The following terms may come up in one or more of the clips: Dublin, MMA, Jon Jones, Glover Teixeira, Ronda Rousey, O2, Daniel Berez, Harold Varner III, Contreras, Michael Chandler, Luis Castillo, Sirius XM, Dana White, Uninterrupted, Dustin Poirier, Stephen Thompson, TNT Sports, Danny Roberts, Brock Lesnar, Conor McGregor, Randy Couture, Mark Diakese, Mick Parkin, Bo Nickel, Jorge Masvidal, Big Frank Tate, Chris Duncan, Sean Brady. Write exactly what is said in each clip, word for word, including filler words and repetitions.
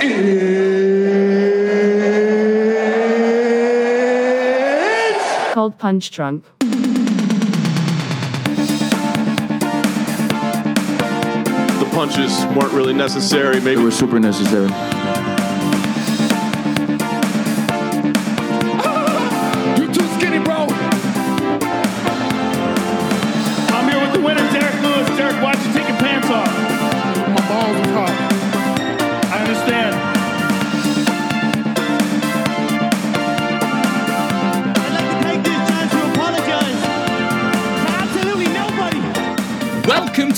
It's called Punch Drunk. The punches weren't really necessary. Maybe they were super necessary.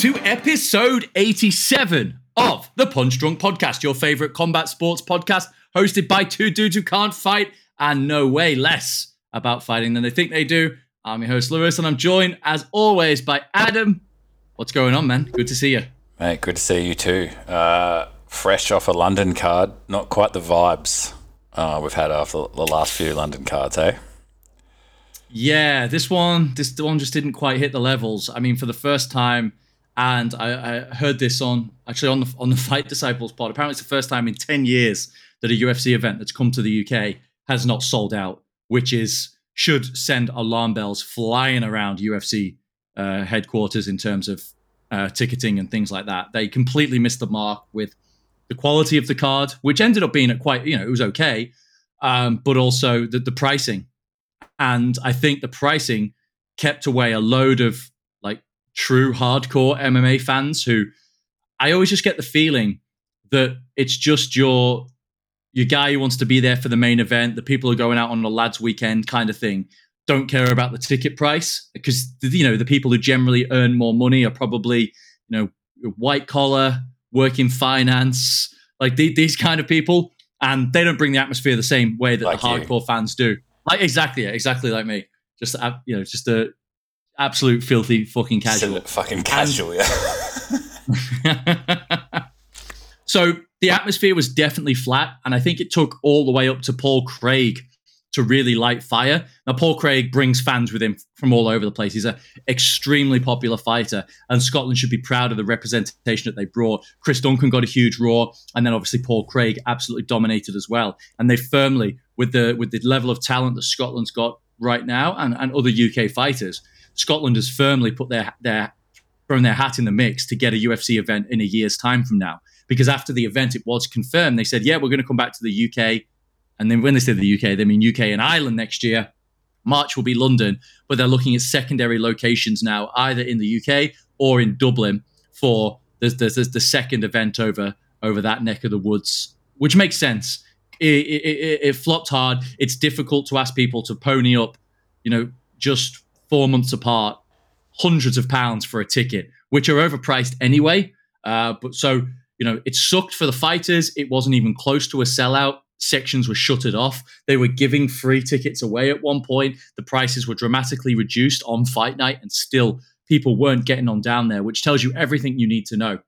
To episode eighty-seven of the Punch Drunk Podcast, your favourite combat sports podcast, hosted by two dudes who can't fight and no way less about fighting than they think they do. I'm your host, Lewis, and I'm joined, as always, by Adam. What's going on, man? Good to see you. Mate, good to see you too. Uh, fresh off a London card, not quite the vibes uh, we've had after the last few London cards, eh? Yeah, this one, this one just didn't quite hit the levels. I mean, for the first time... And I, I heard this on actually on the on the Fight Disciples pod. Apparently, it's the first time in ten years that a U F C event that's come to the U K has not sold out, which is should send alarm bells flying around U F C uh, headquarters in terms of uh, ticketing and things like that. They completely missed the mark with the quality of the card, which ended up being at quite, you know, it was okay, um, but also the, the pricing. And I think the pricing kept away a load of like true hardcore M M A fans who I always just get the feeling that it's just your your guy who wants to be there for the main event, the people who are going out on the lads weekend kind of thing, don't care about the ticket price because, you know, the people who generally earn more money are probably, you know, white collar, work in finance, like the, these kind of people, and they don't bring the atmosphere the same way that like the hardcore you. fans do. Like exactly, exactly like me. Just, you know, just a absolute filthy fucking casual. Fucking casual, yeah. So the atmosphere was definitely flat, and I think it took all the way up to Paul Craig to really light fire. Now, Paul Craig brings fans with him from all over the place. He's an extremely popular fighter, and Scotland should be proud of the representation that they brought. Chris Duncan got a huge roar, and then obviously Paul Craig absolutely dominated as well. And they firmly, with the with the level of talent that Scotland's got right now and, and other U K fighters, Scotland has firmly put their their thrown their hat in the mix to get a U F C event in a year's time from now. Because after the event, it was confirmed. They said, yeah, we're going to come back to the U K. And then when they say the U K, they mean U K and Ireland next year. March will be London, but they're looking at secondary locations now, either in the U K or in Dublin for the, the, the, the second event over, over that neck of the woods, which makes sense. It, it, it, it flopped hard. It's difficult to ask people to pony up, you know, just... four months apart, hundreds of pounds for a ticket, which are overpriced anyway. Uh, but so, you know, it sucked for the fighters. It wasn't even close to a sellout. Sections were shuttered off. They were giving free tickets away at one point. The prices were dramatically reduced on fight night, and still people weren't getting on down there, which tells you everything you need to know.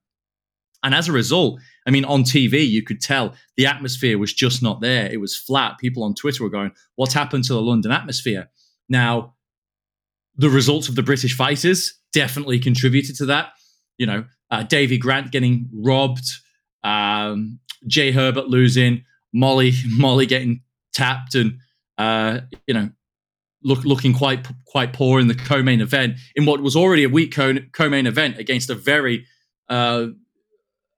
And as a result, I mean, on T V, you could tell the atmosphere was just not there. It was flat. People on Twitter were going, what's happened to the London atmosphere? Now, the results of the British fighters definitely contributed to that. You know, uh, Davy Grant getting robbed, um, Jay Herbert losing, Molly Molly getting tapped, and uh, you know, look, looking quite quite poor in the co-main event in what was already a weak co- co-main event against a very uh,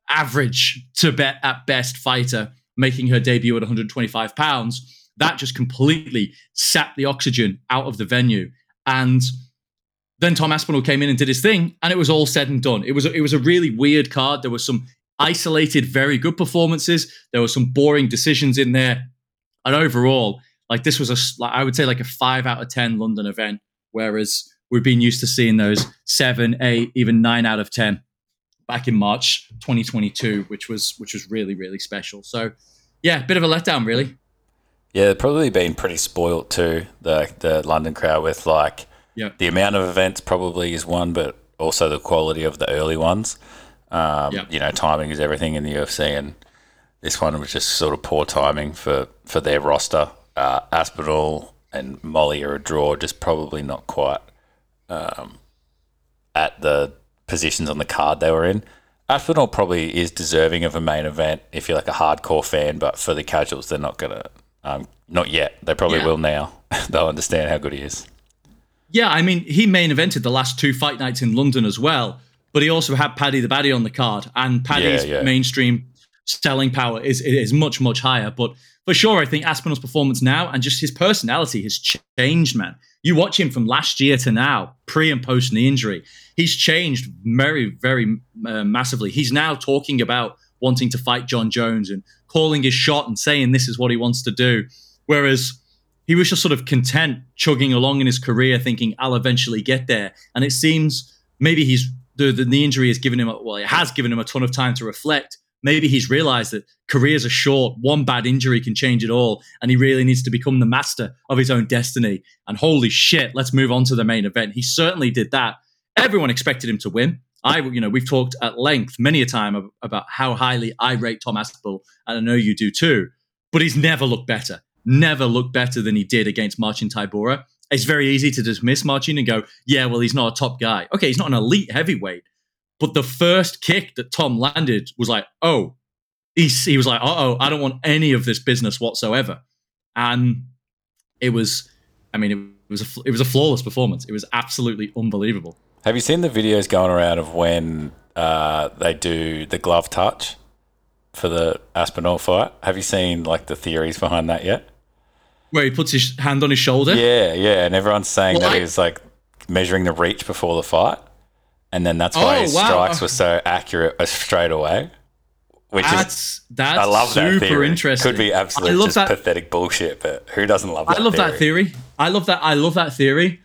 average to bet at best fighter, making her debut at one hundred twenty-five pounds. That just completely sapped the oxygen out of the venue. And then Tom Aspinall came in and did his thing, and it was all said and done. It was a, it was a really weird card. There were some isolated, very good performances. There were some boring decisions in there, and overall, like this was a, like, I would say like a five out of ten London event, whereas we've been used to seeing those seven, eight, even nine out of ten back in March twenty twenty-two, which was which was really really special. So, yeah, a bit of a letdown, really. Yeah, they've probably been pretty spoilt too, the the London crowd, with like yep. the amount of events probably is one, but also the quality of the early ones. Um, yep. You know, timing is everything in the U F C, and this one was just sort of poor timing for, for their roster. Uh, Aspinall and Molly are a draw, just probably not quite um, at the positions on the card they were in. Aspinall probably is deserving of a main event if you're like a hardcore fan, but for the casuals, they're not going to um, – not yet. They probably yeah. will now. They'll understand how good he is. Yeah, I mean, he main evented the last two fight nights in London as well, but he also had Paddy the Baddy on the card, and Paddy's yeah, yeah. mainstream selling power is is much, much higher. But for sure, I think Aspinall's performance now and just his personality has changed, man. You watch him from last year to now, pre and post knee injury. He's changed very, very uh, massively. He's now talking about wanting to fight Jon Jones and calling his shot and saying this is what he wants to do, whereas he was just sort of content chugging along in his career thinking, I'll eventually get there. And it seems maybe he's the, the knee injury has given him, a, well, it has given him a ton of time to reflect. Maybe he's realized that careers are short. One bad injury can change it all. And he really needs to become the master of his own destiny. And holy shit, let's move on to the main event. He certainly did that. Everyone expected him to win. I, you know, we've talked at length many a time about how highly I rate Tom Aspinall, and I know you do too, but he's never looked better. Never looked better than he did against Marcin Tybura. It's very easy to dismiss Marcin and go, yeah, well, he's not a top guy. Okay, he's not an elite heavyweight. But the first kick that Tom landed was like, oh, he, he was like, uh-oh, I don't want any of this business whatsoever. And it was, I mean, it was a, it was a flawless performance. It was absolutely unbelievable. Have you seen the videos going around of when uh, they do the glove touch for the Aspinall fight? Have you seen like the theories behind that yet? Where he puts his hand on his shoulder? Yeah, yeah. And everyone's saying well, that I- he was like measuring the reach before the fight. And then that's why oh, his wow. strikes were so accurate straight away. Which that's, is, that's I love super that theory. Interesting. Could be absolute just that. Pathetic bullshit, but who doesn't love that I love theory? that theory. I love that. I love that theory.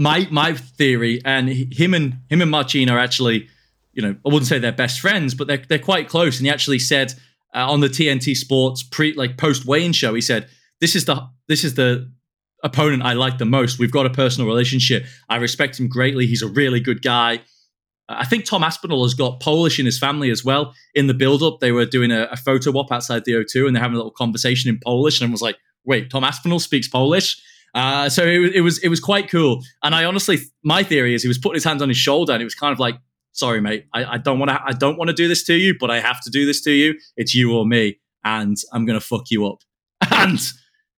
My my theory, and him and him and Marcin are actually, you know, I wouldn't say they're best friends, but they're they're quite close. And he actually said uh, on the T N T Sports pre like post weigh-in show, he said, "This is the this is the." opponent I like the most. We've got a personal relationship. I respect him greatly. He's a really good guy." I think Tom Aspinall has got Polish in his family as well. In the build-up, they were doing a, a photo op outside the O two and they're having a little conversation in Polish. And I was like, wait, Tom Aspinall speaks Polish? Uh, so it, it was it was quite cool. And I honestly, my theory is he was putting his hands on his shoulder and it was kind of like, sorry, mate, I, I don't want to I don't want to do this to you, but I have to do this to you. It's you or me. And I'm going to fuck you up. And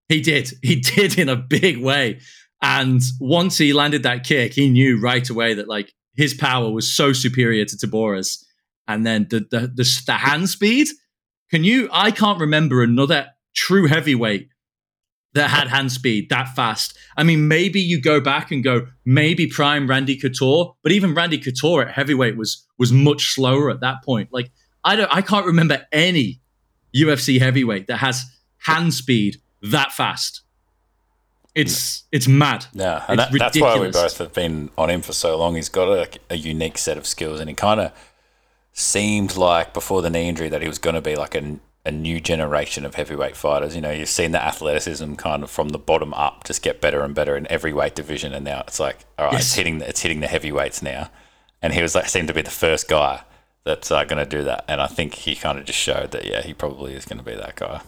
He did. He did in a big way. And once he landed that kick, he knew right away that like his power was so superior to Tabora's. And then the the, the the hand speed, can you, I can't remember another true heavyweight that had hand speed that fast. I mean, maybe you go back and go, maybe prime Randy Couture, but even Randy Couture at heavyweight was was much slower at that point. Like I don't, I can't remember any U F C heavyweight that has hand speed that fast. It's it's mad. Yeah, and that, that's why we both have been on him for so long. He's got a, a unique set of skills, and he kind of seemed like before the knee injury that he was going to be like a, a new generation of heavyweight fighters. You know, you've seen the athleticism kind of from the bottom up just get better and better in every weight division, and now it's like, all right, yes. it's hitting the, it's hitting the heavyweights now. And he was like seemed to be the first guy that's uh, going to do that, and I think he kind of just showed that. Yeah, he probably is going to be that guy.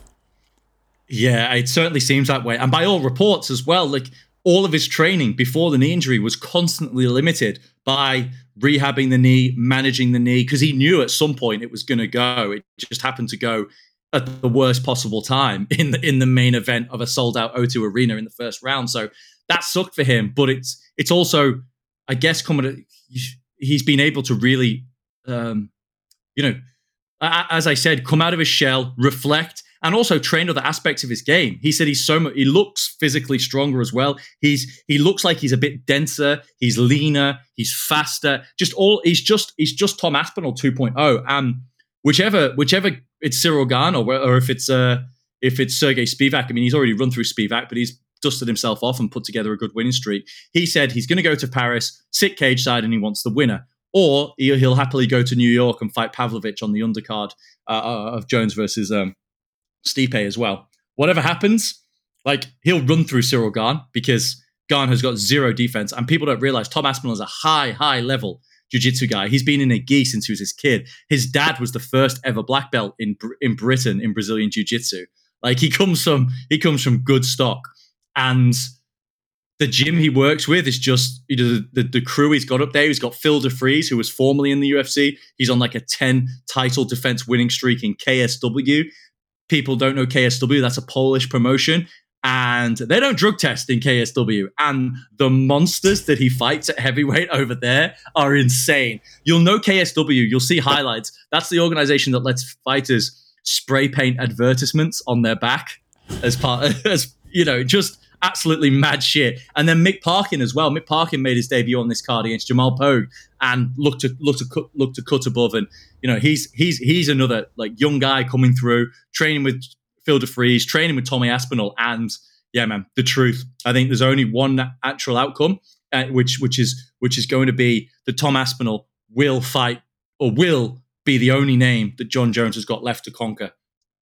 Yeah, it certainly seems that way. And by all reports as well, like all of his training before the knee injury was constantly limited by rehabbing the knee, managing the knee, because he knew at some point it was going to go. It just happened to go at the worst possible time in the, in the main event of a sold-out O two Arena in the first round. So that sucked for him. But it's it's also, I guess, coming to, he's been able to really, um, you know, as I said, come out of his shell, reflect, and also train other aspects of his game. He said he's so much, he looks physically stronger as well. He's he looks like he's a bit denser, he's leaner, he's faster. Just all he's just he's just Tom Aspinall two point oh. Um, whichever whichever it's Ciryl Gane or, or if it's uh if it's Sergei Spivak. I mean, he's already run through Spivak, but he's dusted himself off and put together a good winning streak. He said he's going to go to Paris, sit cage side, and he wants the winner. Or he'll happily go to New York and fight Pavlovich on the undercard uh, of Jones versus um, Stipe as well. Whatever happens, like he'll run through Ciryl Gane because Gane has got zero defense. And people don't realize Tom Aspinall is a high, high level jiu-jitsu guy. He's been in a gi since he was his kid. His dad was the first ever black belt in in Britain in Brazilian jiu-jitsu. Like he comes from he comes from good stock. And the gym he works with is just, you know, the, the, the crew he's got up there. He's got Phil DeFries, who was formerly in the U F C. He's on like a ten title defense winning streak in K S W. People don't know K S W. That's a Polish promotion. And they don't drug test in K S W. And the monsters that he fights at heavyweight over there are insane. You'll know K S W. You'll see highlights. That's the organization that lets fighters spray paint advertisements on their back as part of, as, you know, just absolutely mad shit. And then Mick Parkin as well. Mick Parkin made his debut on this card against Jamal Pogue and looked to looked to looked to cut above. And, you know, he's he's he's another like young guy coming through, training with Phil DeFries, training with Tommy Aspinall, and yeah, man, the truth. I think there's only one actual outcome, uh, which which is which is going to be that Tom Aspinall will fight or will be the only name that Jon Jones has got left to conquer.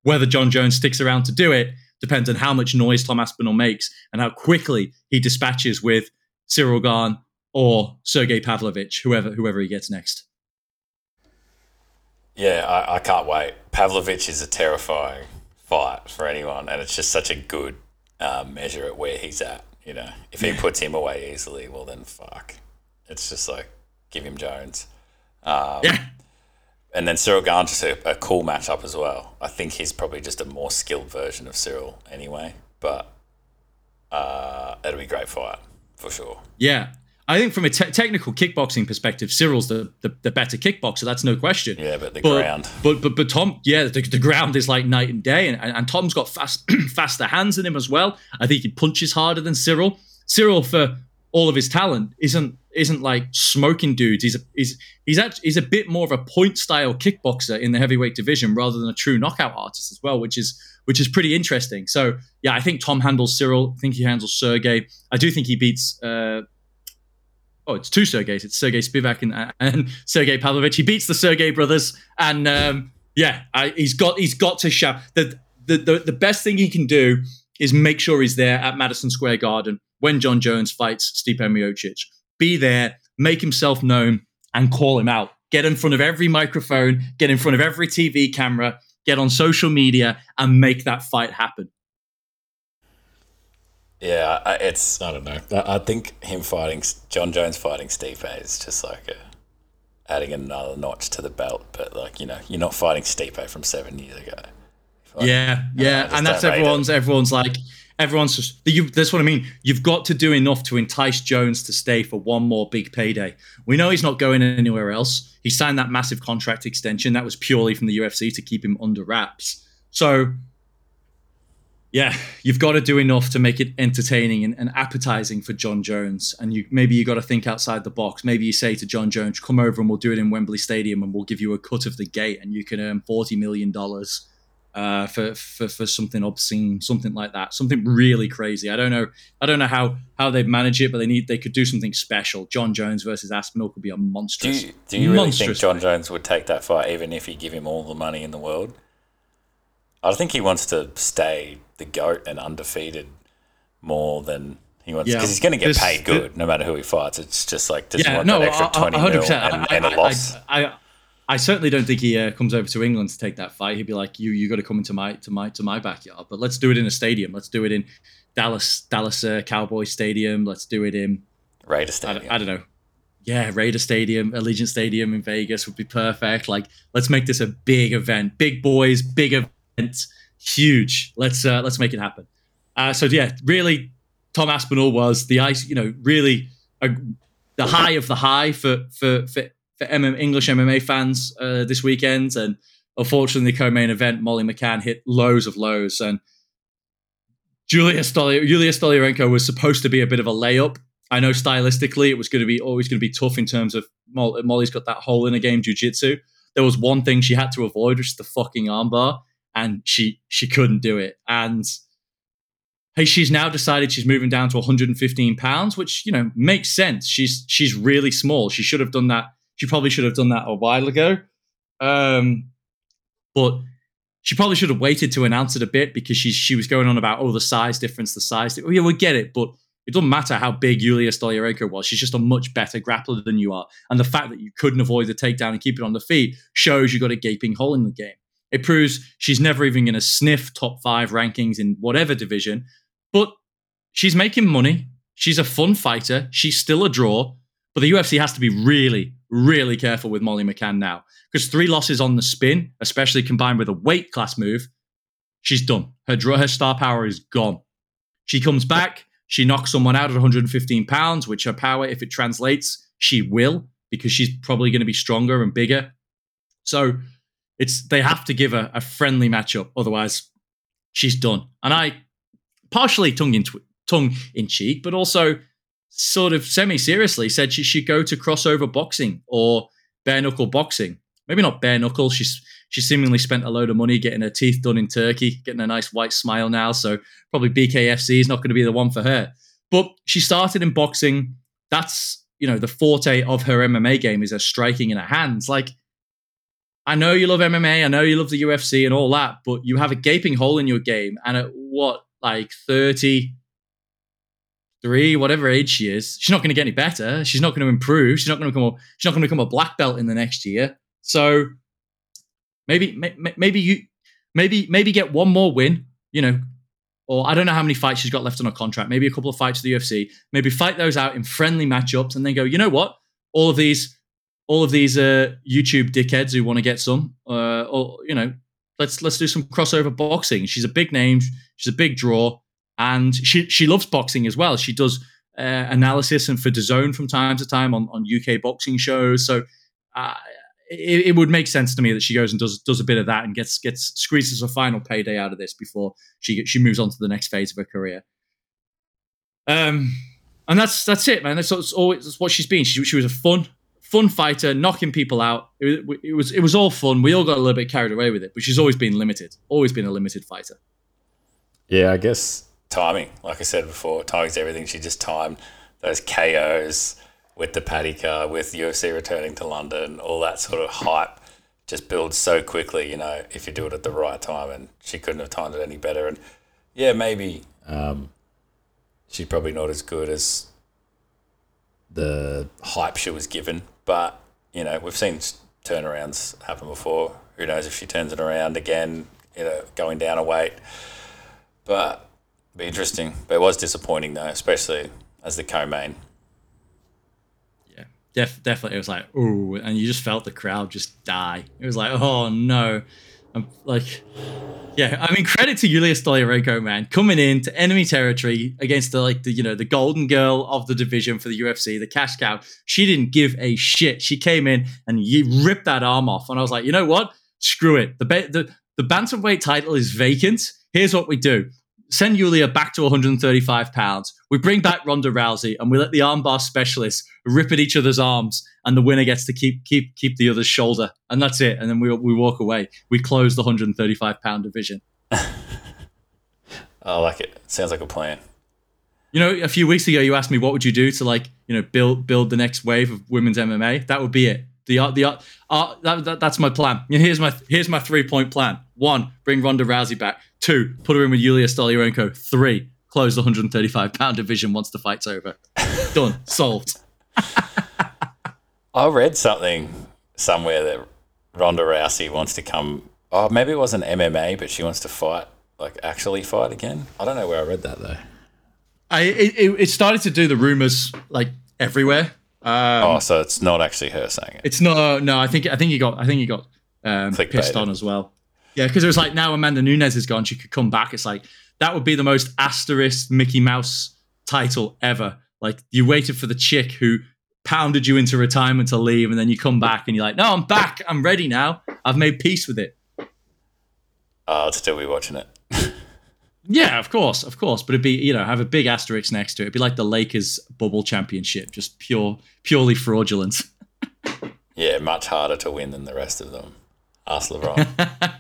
Whether Jon Jones sticks around to do it depends on how much noise Tom Aspinall makes and how quickly he dispatches with Ciryl Gane or Sergei Pavlovich, whoever whoever he gets next. Yeah, I, I can't wait. Pavlovich is a terrifying fight for anyone, and it's just such a good uh, measure at where he's at. You know, if he puts him away easily, well then fuck. It's just like, give him Jones. Um, yeah. And then Ciryl Gane, just a, a cool matchup as well. I think he's probably just a more skilled version of Ciryl anyway, but uh, it'll be a great fight for sure. Yeah. I think from a te- technical kickboxing perspective, Cyril's the, the, the better kickboxer. That's no question. Yeah, but the but, ground. But but but Tom, yeah, the, the ground is like night and day. And, and, and Tom's got fast, faster hands than him as well. I think he punches harder than Ciryl. Ciryl, for all of his talent, isn't isn't like smoking dudes. He's a, he's he's actually, he's a bit more of a point style kickboxer in the heavyweight division rather than a true knockout artist as well, which is which is pretty interesting. So yeah, I think Tom handles Ciryl. I think he handles Sergei. I do think he beats. Uh, oh, it's two Sergeis. It's Sergei Spivak and, and Sergei Pavlovich. He beats the Sergei brothers, and um, yeah, I, he's got he's got to shout. The, the the the best thing he can do is make sure he's there at Madison Square Garden when Jon Jones fights Stipe Miocic. Be there, make himself known, and call him out. Get in front of every microphone, get in front of every T V camera, get on social media, and make that fight happen. Yeah, it's, I don't know. I think him fighting, Jon Jones fighting Stipe is just like a, adding another notch to the belt. But like, you know, you're not fighting Stipe from seven years ago. Like, yeah, yeah. And that's everyone's, everyone's like, everyone's just, you, that's what I mean. You've got to do enough to entice Jones to stay for one more big payday. We know he's not going anywhere else. He signed that massive contract extension. That was purely from the U F C to keep him under wraps. So, yeah, you've got to do enough to make it entertaining and, and appetizing for Jon Jones. And you maybe you got to think outside the box. Maybe you say to Jon Jones, come over and we'll do it in Wembley Stadium and we'll give you a cut of the gate and you can earn forty million dollars uh, for, for for something obscene, something like that, something really crazy. I don't know I don't know how, how they'd manage it, but they need they could do something special. Jon Jones versus Aspinall could be a monstrous. Do you, do you really think Jon Jones would take that fight even if you give him all the money in the world? I think he wants to stay the GOAT and undefeated more than he wants, because yeah, he's going to get this, paid good no matter who he fights. It's just like, does yeah, he want no, that extra I, I, twenty mil and, and a loss? I, I, I, I certainly don't think he uh, comes over to England to take that fight. He'd be like, you you got to come into my to my to my backyard. But let's do it in a stadium. Let's do it in Dallas Dallas uh, Cowboy Stadium. Let's do it in Raider Stadium. I, I don't know. Yeah, Raider Stadium, Allegiant Stadium in Vegas would be perfect. Like, let's make this a big event. Big boys, big event. Huge. Let's uh, let's make it happen. Uh, so yeah, really, Tom Aspinall was the ice. You know, really a, the high of the high for for for, for M M, English M M A fans uh, this weekend. And unfortunately, the co-main event, Molly McCann hit lows of lows. And Yuliia Stoli- Yuliia Stoliarenko was supposed to be a bit of a layup. I know stylistically, it was going to be always going to be tough in terms of Molly, Molly's got that hole in her game jiu-jitsu. There was one thing she had to avoid, which is the fucking armbar. And she she couldn't do it. And hey, she's now decided she's moving down to one hundred fifteen pounds, which, you know, makes sense. She's she's really small. She should have done that. She probably should have done that a while ago. Um, but she probably should have waited to announce it a bit, because she she was going on about, oh, the size difference, the size. Di-. Well, yeah, we get it, but it doesn't matter how big Yuliia Stoliarenko was. She's just a much better grappler than you are. And the fact that you couldn't avoid the takedown and keep it on the feet shows you got a gaping hole in the game. It proves she's never even going to sniff top five rankings in whatever division, but she's making money. She's a fun fighter. She's still a draw. But the U F C has to be really, really careful with Molly McCann now, because three losses on the spin, especially combined with a weight class move, she's done. Her draw, her star power is gone. She comes back. She knocks someone out at one hundred fifteen pounds, which her power, if it translates, she will, because she's probably going to be stronger and bigger. So it's they have to give her a friendly matchup. Otherwise, she's done. And I, partially tongue in, tw- tongue in cheek, but also sort of semi-seriously said she should go to crossover boxing or bare-knuckle boxing. Maybe not bare-knuckle. She's she seemingly spent a load of money getting her teeth done in Turkey, getting a nice white smile now, so probably B K F C is not going to be the one for her. But she started in boxing. That's, you know, the forte of her M M A game is her striking and her hands. Like, I know you love M M A, I know you love the U F C and all that, but you have a gaping hole in your game, and at what, like thirty-three, whatever age she is, she's not going to get any better. She's not going to improve. She's not going to become a, she's not going to become a black belt in the next year. So maybe, maybe you, maybe, maybe get one more win, you know, or I don't know how many fights she's got left on her contract. Maybe a couple of fights with the U F C. Maybe fight those out in friendly matchups, and then go, you know what? All of these, all of these uh, YouTube dickheads who want to get some, uh, or you know, let's let's do some crossover boxing. She's a big name. She's a big draw. And she she loves boxing as well. She does uh, analysis and for D A Z N from time to time on, on U K boxing shows. So uh, it, it would make sense to me that she goes and does does a bit of that and gets gets squeezes a final payday out of this before she she moves on to the next phase of her career. Um, and that's that's it, man. That's, that's always that's what she's been. She she was a fun fun fighter, knocking people out. It, it was it was all fun. We all got a little bit carried away with it, but she's always been limited. Always been a limited fighter. Yeah, I guess. Timing, like I said before, timing's everything. She just timed those K Os with the paddy car, with U F C returning to London, all that sort of hype just builds so quickly, you know, if you do it at the right time, and she couldn't have timed it any better. And yeah, maybe um, she's probably not as good as the hype she was given, but, you know, we've seen turnarounds happen before. Who knows if she turns it around again, you know, going down a weight. But... be interesting, but it was disappointing though, especially as the co-main. Yeah, def- definitely. It was like, ooh, and you just felt the crowd just die. It was like, oh no, I'm like, yeah. I mean, credit to Yuliia Stoliarenko, man, coming into enemy territory against the like the you know the golden girl of the division for the U F C, the cash cow. She didn't give a shit. She came in and you ripped that arm off, and I was like, you know what? Screw it. The ba- the the bantamweight title is vacant. Here's what we do. Send Yulia back to one hundred thirty-five pounds. We bring back Ronda Rousey, and we let the armbar specialists rip at each other's arms, and the winner gets to keep keep keep the other's shoulder, and that's it. And then we we walk away. We close the one hundred thirty-five pound division. I like it. Sounds like a plan. You know, a few weeks ago, you asked me what would you do to like you know build build the next wave of women's M M A. That would be it. The art the art uh, that, that that's my plan. Here's my here's my three point plan. One, bring Ronda Rousey back. Two, put her in with Yulia Stoliarenko. Three, close the one hundred thirty-five pound division once the fight's over. Done. Solved. I read something somewhere that Ronda Rousey wants to come... Oh, maybe it wasn't M M A, but she wants to fight, like actually fight again. I don't know where I read that, though. I It, it started to do the rumours, like, everywhere. Um, oh, so it's not actually her saying it. It's not... No, I think I think he got, I think he got um, pissed on as well. Yeah, because it was like now Amanda Nunes is gone, she could come back. It's like that would be the most asterisk Mickey Mouse title ever. Like you waited for the chick who pounded you into retirement to leave, and then you come back and you're like, no, I'm back. I'm ready now. I've made peace with it. I'll still be watching it. Yeah, of course, of course. But it'd be, you know, have a big asterisk next to it. It'd be like the Lakers bubble championship, just pure, purely fraudulent. Yeah, much harder to win than the rest of them. Ask LeBron.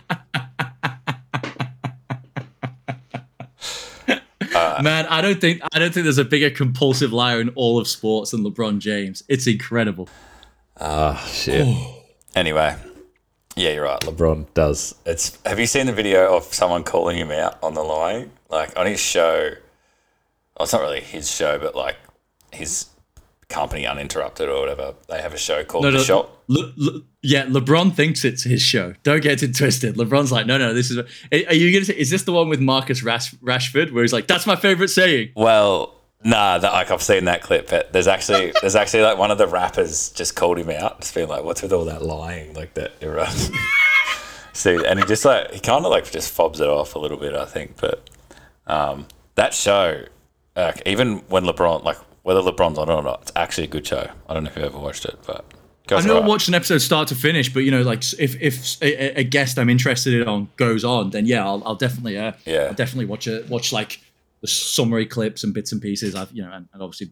Uh, Man, I don't think I don't think there's a bigger compulsive liar in all of sports than LeBron James. It's incredible. Ah, uh, shit. Oh. Anyway, yeah, you're right. LeBron does. It's. Have you seen the video of someone calling him out on the lying? Like on his show. Well, it's not really his show, but like his company, Uninterrupted or whatever. They have a show called no, no, The Shop. Le, Le, yeah, LeBron thinks it's his show. Don't get it twisted. LeBron's like, no, no, this is. Are you gonna say? Is this the one with Marcus Rash, Rashford where he's like, that's my favorite saying? Well, Nah, that, like I've seen that clip. But there's actually there's actually like one of the rappers just called him out, just being like, "What's with all that lying?" Like that. See, and he just like he kind of like just fobs it off a little bit, I think. But um, that show, uh, even when LeBron, like whether LeBron's on it or not, it's actually a good show. I don't know if you ever watched it, but. I've never right. watched an episode start to finish, but you know, like if if a, a guest I'm interested in goes on, then yeah, I'll, I'll definitely uh, yeah, I'll definitely watch it. Watch like the summary clips and bits and pieces. I've you know, and, and obviously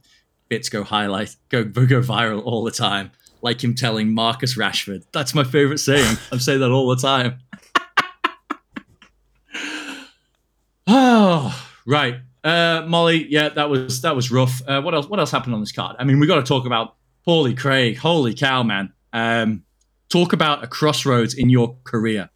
bits go highlight, go go viral all the time. Like him telling Marcus Rashford, that's my favorite saying. I'm saying that all the time. Oh right, uh, Molly. Yeah, that was that was rough. Uh, what else? What else happened on this card? I mean, we got to talk about. Holy Craig, holy cow, man. Um, talk about a crossroads in your career.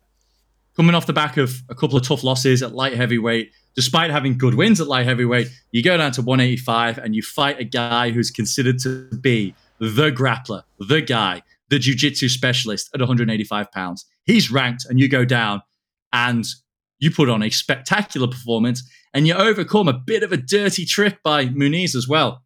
Coming off the back of a couple of tough losses at light heavyweight, despite having good wins at light heavyweight, you go down to one eighty-five and you fight a guy who's considered to be the grappler, the guy, the jiu-jitsu specialist at one eighty-five pounds. He's ranked and you go down and you put on a spectacular performance and you overcome a bit of a dirty trick by Muniz as well.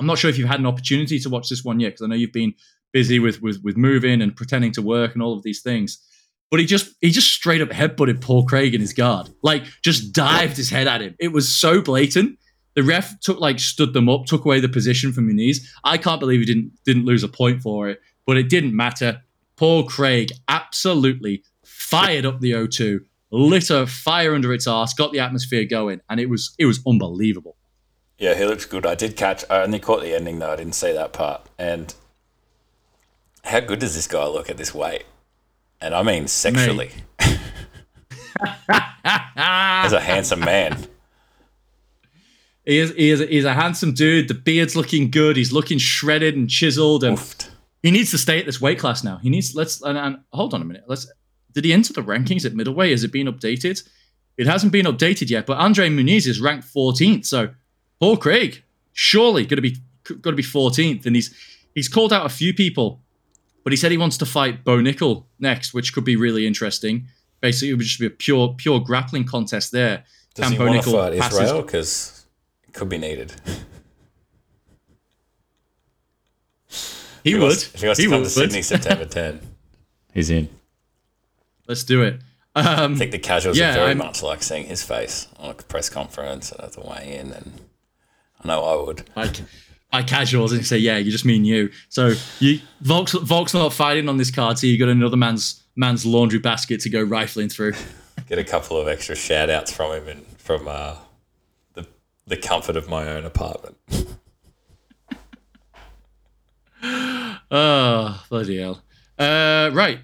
I'm not sure if you've had an opportunity to watch this one yet, because I know you've been busy with, with with moving and pretending to work and all of these things. But he just he just straight up headbutted Paul Craig in his guard, like just dived his head at him. It was so blatant. The ref took like stood them up, took away the position from Muniz. I can't believe he didn't didn't lose a point for it, but it didn't matter. Paul Craig absolutely fired up the O two, lit a fire under its arse, got the atmosphere going, and it was it was unbelievable. Yeah, he looks good. I did catch, I only caught the ending though. I didn't see that part. And how good does this guy look at this weight? And I mean sexually. As a handsome man. He is, he is, he's a handsome dude. The beard's looking good. He's looking shredded and chiseled. And Oofed. He needs to stay at this weight class now. He needs, let's, and, and hold on a minute. Let's, did he enter the rankings at middleweight? Has it been updated? It hasn't been updated yet, but Andre Muniz is ranked fourteenth. So, Paul Craig, surely going to be going to be fourteenth, and he's he's called out a few people, but he said he wants to fight Bo Nickel next, which could be really interesting. Basically, it would just be a pure pure grappling contest there. Does Can he Bo want Nickel to fight Israel? Because it could be needed. He, he would. Wants, if he wants he to come would. to Sydney, September tenth. He's in. Let's do it. Um, I think the casuals yeah, are very I'm, much like seeing his face on a press conference at the weigh in and. No, I would. Like, by casuals and say, yeah, you just mean you. So you, Volk's, Volk's not fighting on this card, so you got another man's man's laundry basket to go rifling through. Get a couple of extra shout outs from him and from uh, the the comfort of my own apartment. Oh, bloody hell. Uh, right.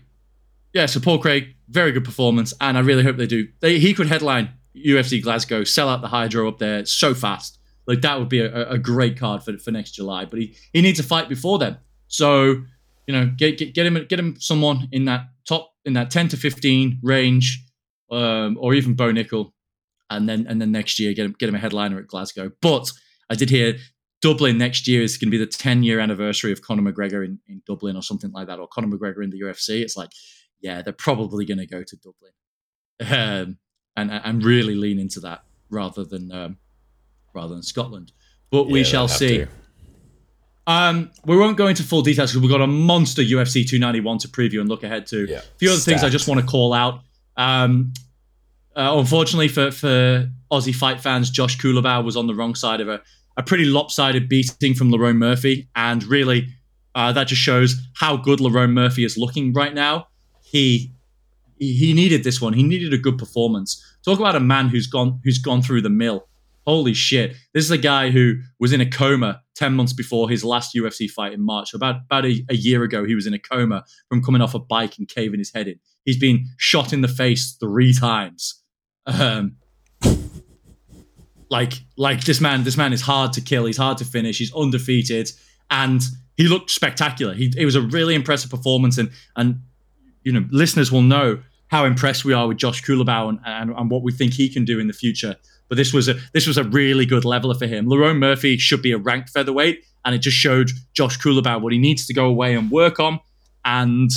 Yeah, so Paul Craig, very good performance, and I really hope they do. They, he could headline U F C Glasgow, sell out the Hydro up there so fast. Like that would be a, a great card for for next July, but he, he needs a fight before then. So, you know, get get get him get him someone in that top in that ten to fifteen range, um, or even Bo Nickel, and then and then next year get him get him a headliner at Glasgow. But I did hear Dublin next year is going to be the ten year anniversary of Conor McGregor in, in Dublin or something like that, or Conor McGregor in the U F C. It's like, yeah, they're probably going to go to Dublin, um, and I, I'm really leaning to that rather than. Um, rather than Scotland. But yeah, we shall see. Um, we won't go into full details because we've got a monster U F C two ninety-one to preview and look ahead to. Yeah, a few other stacked things I just want to call out. Um, uh, unfortunately for, for Aussie fight fans, Josh Culibao was on the wrong side of a, a pretty lopsided beating from Lerone Murphy. And really, uh, that just shows how good Lerone Murphy is looking right now. He he needed this one. He needed a good performance. Talk about a man who's gone who's gone through the mill. Holy shit. This is a guy who was in a coma ten months before his last U F C fight in March. About about a, a year ago, he was in a coma from coming off a bike and caving his head in. He's been shot in the face three times. Um, like, like this man, this man is hard to kill. He's hard to finish. He's undefeated. And he looked spectacular. He, it was a really impressive performance. And, and you know, listeners will know how impressed we are with Josh Culibao and, and, and what we think he can do in the future. But this was a this was a really good leveler for him. Lerone Murphy should be a ranked featherweight, and it just showed Josh Culibao what he needs to go away and work on, and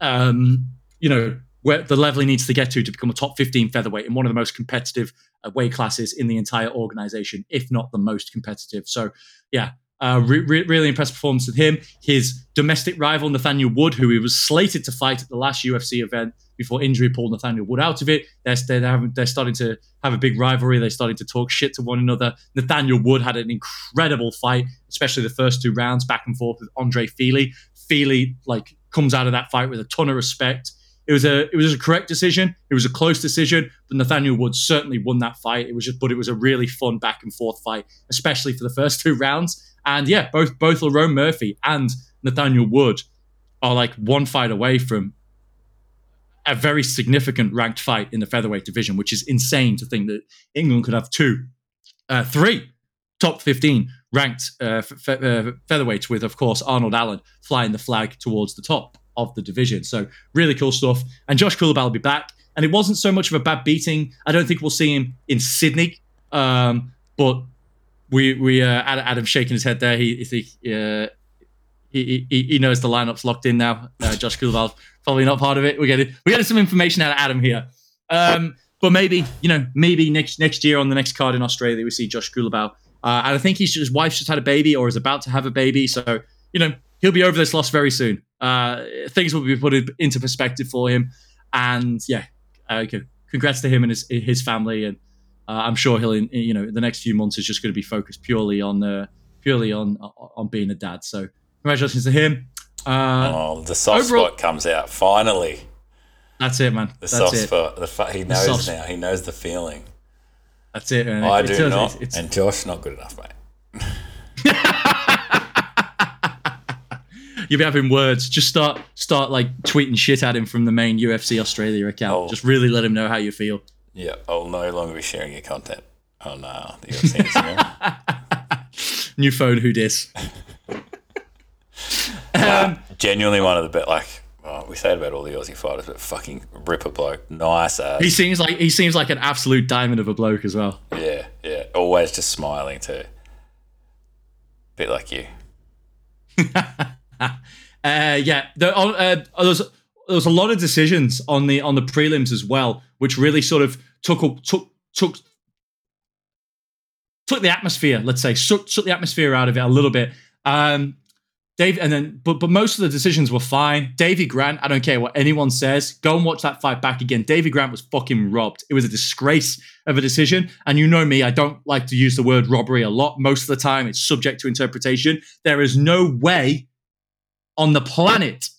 um, you know where the level he needs to get to to become a top fifteen featherweight in one of the most competitive uh, weight classes in the entire organization, if not the most competitive. So, yeah, uh, re- re- really impressed performance with him. His domestic rival, Nathaniel Wood, who he was slated to fight at the last U F C event before injury pulled Nathaniel Wood out of it. They're, they're, having, they're starting to have a big rivalry. They're starting to talk shit to one another. Nathaniel Wood had an incredible fight, especially the first two rounds, back and forth with Andre Feely. Feely, like, comes out of that fight with a ton of respect. It was a it was a correct decision. It was a close decision, but Nathaniel Wood certainly won that fight. It was just, but it was a really fun back and forth fight, especially for the first two rounds. And yeah, both both Lerone Murphy and Nathaniel Wood are like one fight away from a very significant ranked fight in the featherweight division, which is insane to think that England could have two, uh, three top fifteen ranked uh, fe- uh, featherweights with, of course, Arnold Allen flying the flag towards the top of the division. So really cool stuff. And Josh Culibao will be back. And it wasn't so much of a bad beating. I don't think we'll see him in Sydney, um, but we we uh, Adam's shaking his head there. He he, uh, he he he knows the lineup's locked in now. Uh, Josh Culibao probably not part of it. We're getting we're getting some information out of Adam here. Um, but maybe you know maybe next next year on the next card in Australia we see Josh Culibao. Uh, and I think he's, his wife's just had a baby or is about to have a baby. So, you know, he'll be over this loss very soon. Uh, things will be put into perspective for him. And, yeah, uh, congrats to him and his his family. And uh, I'm sure he'll, in, you know, the next few months is just going to be focused purely on uh, purely on on being a dad. So congratulations to him. Uh, oh, the soft overall, spot comes out, finally. That's it, man. The that's soft it. spot. The fa- he knows the now. He knows the feeling. That's it. Man. I it, do it, not, it's, it's, and Josh, not good enough, mate. You'll be having words. Just start, start like tweeting shit at him from the main U F C Australia account. Oh. Just really let him know how you feel. Yeah, I'll no longer be sharing your content on uh, the U F C Instagram. New phone, who dis? nah, um, genuinely one of the best, like. Oh, we say it about all the Aussie fighters, but fucking ripper bloke, nice ass. He seems like he seems like an absolute diamond of a bloke as well. Yeah, yeah, always just smiling too. Bit like you. uh, yeah, there, uh, there, was, there was a lot of decisions on the on the prelims as well, which really sort of took took took took the atmosphere. Let's say took, took the atmosphere out of it a little bit. Um, Dave, and then, but but most of the decisions were fine. Davy Grant, I don't care what anyone says. Go and watch that fight back again. Davy Grant was fucking robbed. It was a disgrace of a decision. And you know me, I don't like to use the word robbery a lot. Most of the time, it's subject to interpretation. There is no way on the planet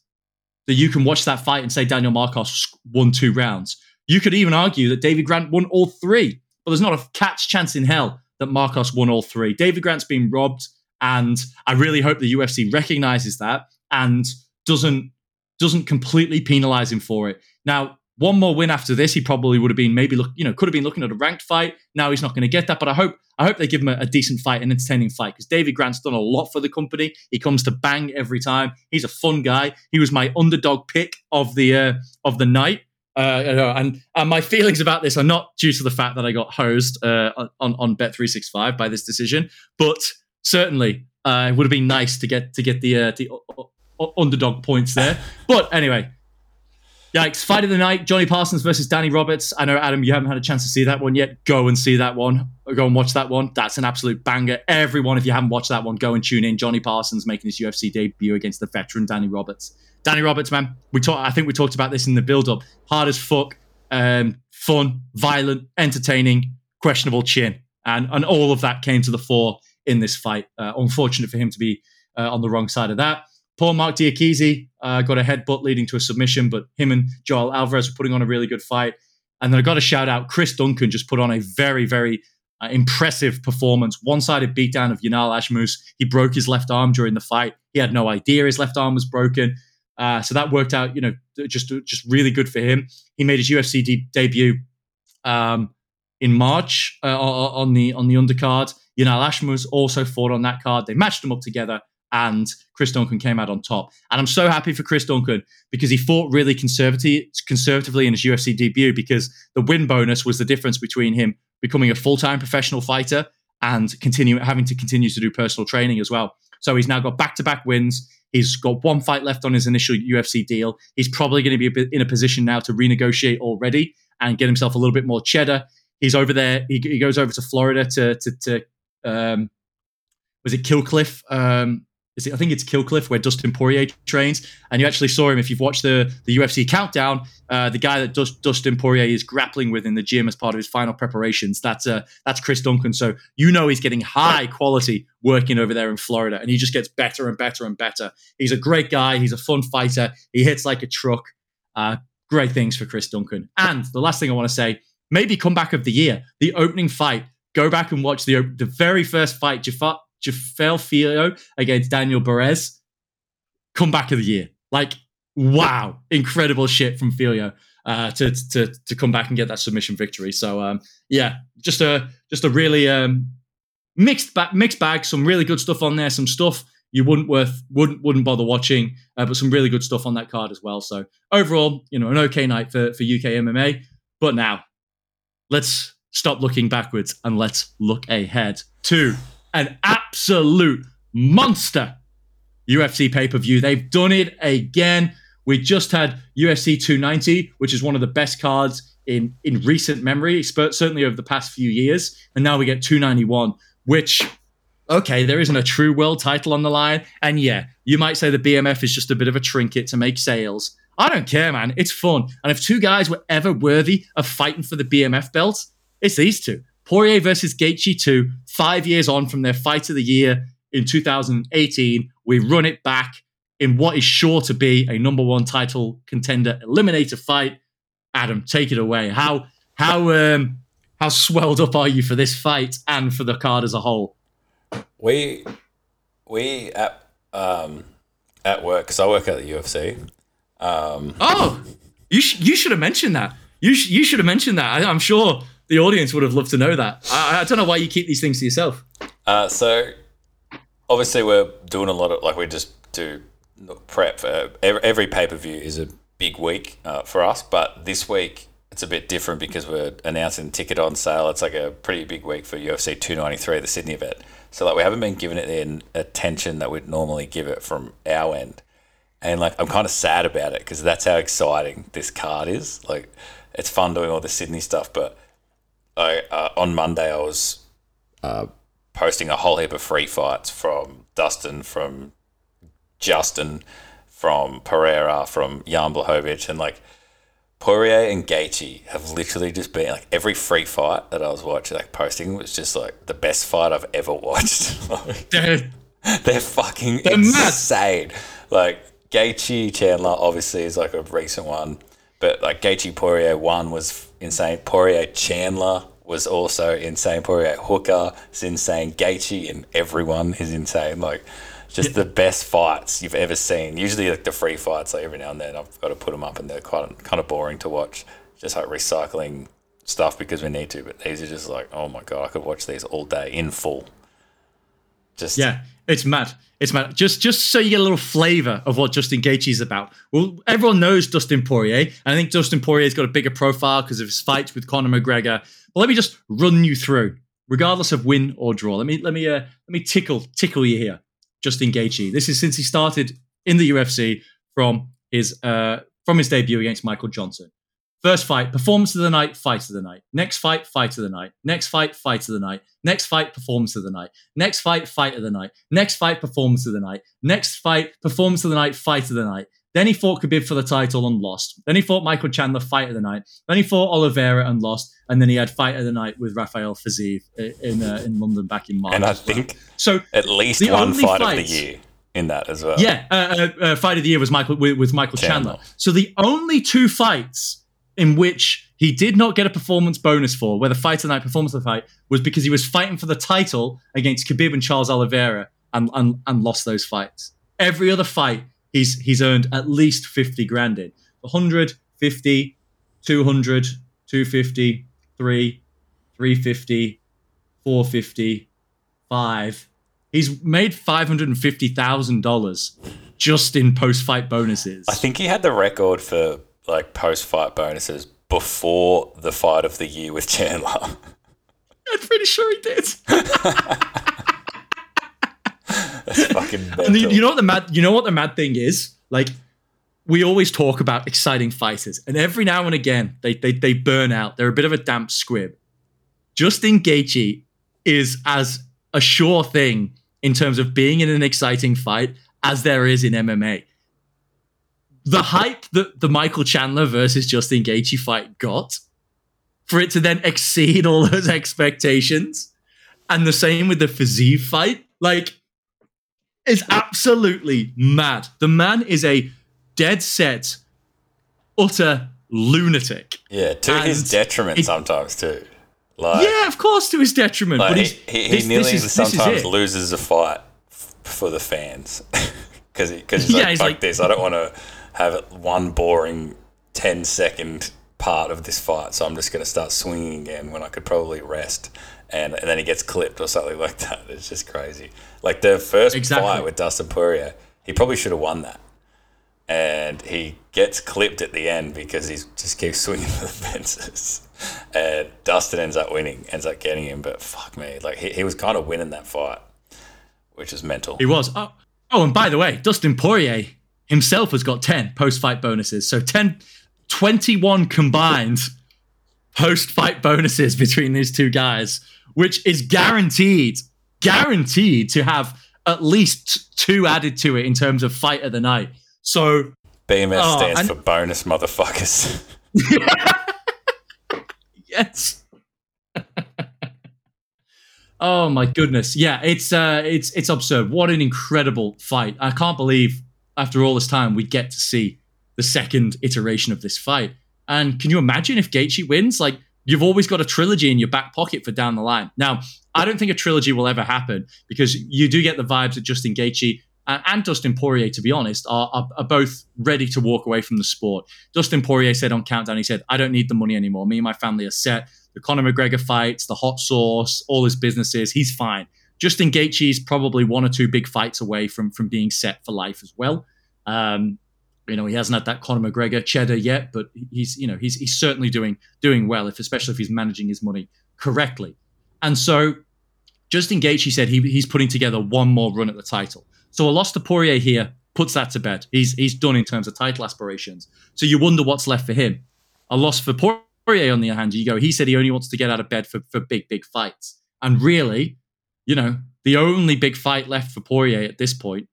that you can watch that fight and say Daniel Marcos won two rounds. You could even argue that Davy Grant won all three, but there's not a cat's chance in hell that Marcos won all three. Davy Grant's been robbed. And I really hope the U F C recognizes that and doesn't doesn't completely penalize him for it. Now, one more win after this, he probably would have been maybe look, you know, could have been looking at a ranked fight. Now he's not going to get that, but I hope I hope they give him a, a decent fight, an entertaining fight, because Davy Grant's done a lot for the company. He comes to bang every time. He's a fun guy. He was my underdog pick of the uh, of the night. Uh, and, and my feelings about this are not due to the fact that I got hosed uh, on on Bet three sixty-five by this decision, but certainly, uh, it would have been nice to get to get the uh, the uh, uh, underdog points there. But anyway, yikes! Fight of the night: Jonny Parsons versus Danny Roberts. I know, Adam, you haven't had a chance to see that one yet. Go and see that one. Go and watch that one. That's an absolute banger. Everyone, if you haven't watched that one, go and tune in. Jonny Parsons making his U F C debut against the veteran Danny Roberts. Danny Roberts, man, we talk, I think we talked about this in the build-up. Hard as fuck, um, fun, violent, entertaining, questionable chin, and and all of that came to the fore in this fight. Uh, unfortunate for him to be uh, on the wrong side of that. Poor Mark Diakese uh, got a headbutt leading to a submission, but him and Joel Alvarez were putting on a really good fight. And then I got to shout out, Chris Duncan just put on a very, very uh, impressive performance. One-sided beatdown of Yanal Ashmouz. He broke his left arm during the fight. He had no idea his left arm was broken. Uh, so that worked out, you know, just, just really good for him. He made his U F C de- debut um, in March uh, on the on the undercard. Yanal Ashmouz also fought on that card. They matched them up together, and Chris Duncan came out on top. And I'm so happy for Chris Duncan because he fought really conservative, conservatively in his U F C debut, because the win bonus was the difference between him becoming a full-time professional fighter and continue, having to continue to do personal training as well. So he's now got back-to-back wins. He's got one fight left on his initial U F C deal. He's probably going to be in a position now to renegotiate already and get himself a little bit more cheddar. He's over there. He, he goes over to Florida to, to, to um, was it Killcliff? Um, is it, I think it's Killcliff where Dustin Poirier trains. And you actually saw him, if you've watched the, the U F C Countdown, uh, the guy that does, Dustin Poirier is grappling with in the gym as part of his final preparations. That's uh, that's Chris Duncan. So you know he's getting high quality working over there in Florida, and he just gets better and better and better. He's a great guy. He's a fun fighter. He hits like a truck. Uh, great things for Chris Duncan. And the last thing I want to say, maybe comeback of the year, the opening fight. Go back and watch the the very first fight, Jafar, Jafel Filho against Daniel Berez. Comeback of the year. Like, wow, incredible shit from Filho uh, to to to come back and get that submission victory. So um, yeah, just a just a really um, mixed ba- mixed bag. Some really good stuff on there. Some stuff you wouldn't worth wouldn't wouldn't bother watching, uh, but some really good stuff on that card as well. So overall, you know, an okay night for for U K M M A. But now, let's stop looking backwards and let's look ahead to an absolute monster U F C pay-per-view. They've done it again. We just had U F C two ninety, which is one of the best cards in, in recent memory, certainly over the past few years. And now we get two ninety-one, which, okay, there isn't a true world title on the line. And yeah, you might say the B M F is just a bit of a trinket to make sales. I don't care, man. It's fun. And if two guys were ever worthy of fighting for the B M F belt, it's these two. Poirier versus Gaethje two, five years on from their fight of the year in two thousand eighteen. We run it back in what is sure to be a number one title contender eliminator fight. Adam, take it away. How how um, how swelled up are you for this fight and for the card as a whole? We, we at, um, at work, because I work at the U F C. Um. Oh, you sh- you should have mentioned that. You sh- you should have mentioned that. I- I'm sure the audience would have loved to know that. I, I don't know why you keep these things to yourself. Uh, so obviously we're doing a lot of, like, we just do prep. For every every pay per view is a big week uh, for us, but this week it's a bit different because we're announcing ticket on sale. It's like a pretty big week for U F C two ninety-three, the Sydney event. So like we haven't been giving it the attention that we'd normally give it from our end. And, like, I'm kind of sad about it because that's how exciting this card is. Like, it's fun doing all the Sydney stuff, but I, uh, on Monday I was uh, posting a whole heap of free fights from Dustin, from Justin, from Pereira, from Jan Blachowicz, and, like, Poirier and Gaethje have literally just been, like, every free fight that I was watching, like, posting was just, like, the best fight I've ever watched. Like, Dude. They're fucking they're insane. Mad. Like, Gaethje Chandler obviously is like a recent one, but like Gaethje Poirier one was insane. Poirier Chandler was also insane. Poirier Hooker is insane. Gaethje and everyone is insane. Like, just yeah. the best fights you've ever seen. Usually like the free fights, like every now and then I've got to put them up, and they're quite kind of boring to watch. Just like recycling stuff because we need to. But these are just like, oh my god, I could watch these all day in full. Just yeah. It's mad. It's mad. Just just so you get a little flavour of what Justin Gaethje is about. Well, everyone knows Dustin Poirier, and I think Dustin Poirier's got a bigger profile because of his fights with Conor McGregor. But let me just run you through, regardless of win or draw. Let me let me uh, let me tickle tickle you here, Justin Gaethje. This is since he started in the U F C from his uh, from his debut against Michael Johnson. First fight, performance of the night, fight of the night. Next fight, fight of the night. Next fight, fight of the night. Next fight, performance of the night. Next fight, fight of the night. Next fight, performance of the night. Next fight, performance of the night, fight of the night. Then he fought Khabib for the title and lost. Then he fought Michael Chandler, fight of the night. Then he fought Oliveira and lost. And then he had fight of the night with Rafael Fiziev in uh, in London back in March. And I think well. so at least one fight fights, of the year. In that as well. Yeah, uh, uh, fight of the year was Michael with, with Michael Chandler. Chandler. So the only two fights in which he did not get a performance bonus for, where the fight of the night, performance of the fight, was because he was fighting for the title against Khabib and Charles Oliveira and, and, and lost those fights. Every other fight, he's he's earned at least fifty grand in. one hundred fifty, two hundred, two fifty, three, three fifty, four fifty, five. He's made five hundred fifty thousand dollars just in post-fight bonuses. I think he had the record for like post-fight bonuses before the fight of the year with Chandler. I'm pretty sure he did. That's fucking mental. And the, you know what the mad, you know what the mad thing is? Like, we always talk about exciting fighters, and every now and again they they they burn out. They're a bit of a damp squib. Justin Gaethje is as a sure thing in terms of being in an exciting fight as there is in M M A. The hype that the Michael Chandler versus Justin Gaethje fight got, for it to then exceed all those expectations, and the same with the Fiziev fight, like, is absolutely mad. The man is a dead set, utter lunatic. Yeah, to and his detriment it, sometimes too. Like, yeah, of course, to his detriment. Like, but he's, he, he, this, he nearly is, sometimes loses a fight f- for the fans because he, he's yeah, like, he's fuck like, this. I don't want to have it one boring ten-second part of this fight, so I'm just going to start swinging again when I could probably rest. And, and then he gets clipped or something like that. It's just crazy. Like the first exactly. fight with Dustin Poirier, he probably should have won that. And he gets clipped at the end because he just keeps swinging for the fences. And Dustin ends up winning, ends up getting him. But fuck me, like he, he was kind of winning that fight, which is mental. He was. Oh, oh, and by the way, Dustin Poirier himself has got ten post-fight bonuses. So ten, twenty-one combined post-fight bonuses between these two guys, which is guaranteed, guaranteed to have at least two added to it in terms of fight of the night. So B M S oh, stands and- for bonus motherfuckers. Yes. Oh my goodness. Yeah, it's uh it's it's absurd. What an incredible fight. I can't believe after all this time we get to see the second iteration of this fight. And can you imagine if Gaethje wins? Like, you've always got a trilogy in your back pocket for down the line. Now, I don't think a trilogy will ever happen because you do get the vibes that Justin Gaethje and Dustin Poirier, to be honest, are, are, are both ready to walk away from the sport. Dustin Poirier said on Countdown, he said, I don't need the money anymore. Me and my family are set. The Conor McGregor fights, the hot sauce, all his businesses, he's fine. Justin Gaethje is probably one or two big fights away from, from being set for life as well. Um, you know, he hasn't had that Conor McGregor cheddar yet, but he's, you know, he's he's certainly doing doing well, if especially if he's managing his money correctly. And so Justin Gaethje said he he's putting together one more run at the title. So a loss to Poirier here puts that to bed. He's he's done in terms of title aspirations. So you wonder what's left for him. A loss for Poirier, on the other hand, you go, he said he only wants to get out of bed for, for big, big fights. And really, you know, the only big fight left for Poirier at this point,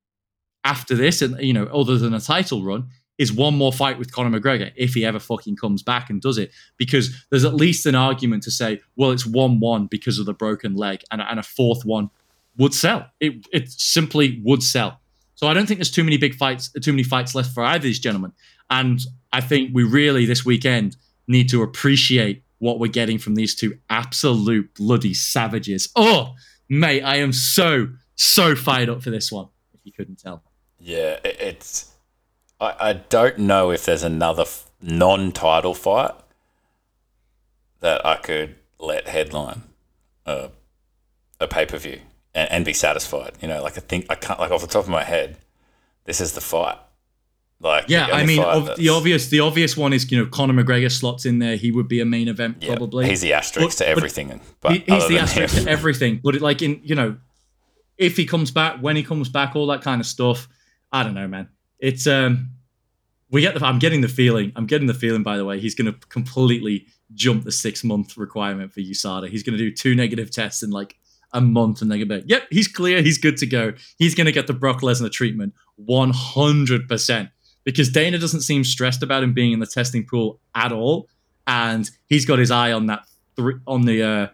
after this, and you know, other than a title run, is one more fight with Conor McGregor, if he ever fucking comes back and does it. Because there's at least an argument to say, well, it's one one because of the broken leg, and, and a fourth one would sell. It it simply would sell. So I don't think there's too many big fights, too many fights left for either of these gentlemen. And I think we really, this weekend, need to appreciate what we're getting from these two absolute bloody savages. Oh, mate, I am so, so fired up for this one, if you couldn't tell. Yeah, it's... I, I don't know if there's another non-title fight that I could let headline uh, a pay-per-view. And, and be satisfied, you know. Like I think I can't. Like off the top of my head, this is the fight. Like yeah, I mean, ov- the obvious, the obvious one is you know Conor McGregor slots in there. He would be a main event yep. probably. He's the asterisk but, to everything, but, but he, he's the asterisk him. to everything. But it, like in you know, if he comes back, when he comes back, all that kind of stuff. I don't know, man. It's um, we get the. I'm getting the feeling. I'm getting the feeling. By the way, he's going to completely jump the six month requirement for U S A D A. He's going to do two negative tests in like a month, and they're going to be, yep, he's clear, he's good to go. He's going to get the Brock Lesnar treatment one hundred percent because Dana doesn't seem stressed about him being in the testing pool at all, and he's got his eye on that th- on the uh,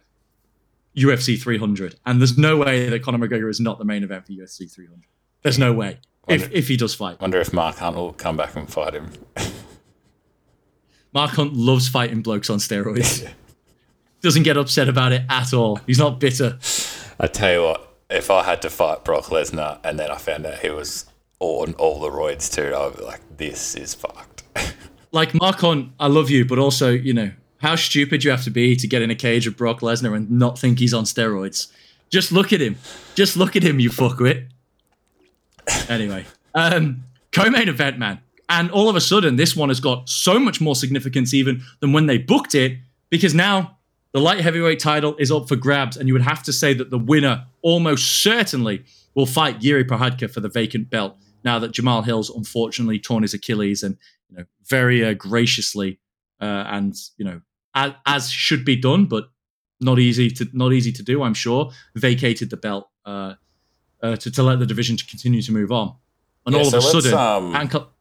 U F C three hundred, and there's no way that Conor McGregor is not the main event for U F C three hundred. There's no way, wonder, if, if he does fight. I wonder if Mark Hunt will come back and fight him. Mark Hunt loves fighting blokes on steroids. Doesn't get upset about it at all. He's not bitter. I tell you what, if I had to fight Brock Lesnar and then I found out he was on all the roids too, I would be like, this is fucked. Like, Mark Hunt, I love you, but also, you know, how stupid you have to be to get in a cage with Brock Lesnar and not think he's on steroids. Just look at him. Just look at him, you fuckwit. Anyway, um, co-main event, man. And all of a sudden, this one has got so much more significance even than when they booked it, because now the light heavyweight title is up for grabs, and you would have to say that the winner almost certainly will fight Jiří Procházka for the vacant belt now that Jamahal Hill's unfortunately torn his Achilles, and you know very uh, graciously uh, and you know as, as should be done, but not easy to not easy to do, I'm sure, vacated the belt uh, uh, to to let the division to continue to move on. And yeah, all so of a let's, sudden, um, Hancock.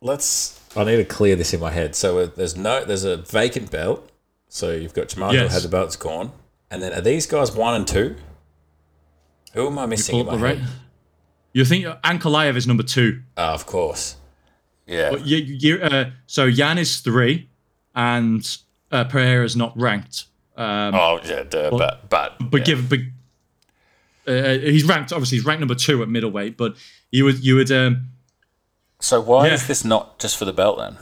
Let's. I need to clear this in my head. So uh, there's no there's a vacant belt. So you've got Jamahal Hill, yes. had the belt's gone, and then are these guys one and two? Who am I missing? You in my head? Right? You think Ankalaev is number two? Uh, of course. Yeah. But you, you, uh, so Yan is three, and uh, Pereira is not ranked. Um, oh yeah, duh, but but but, but yeah. give but uh, he's ranked obviously he's ranked number two at middleweight, but you would you would. Um, so why yeah. is this not just for the belt then?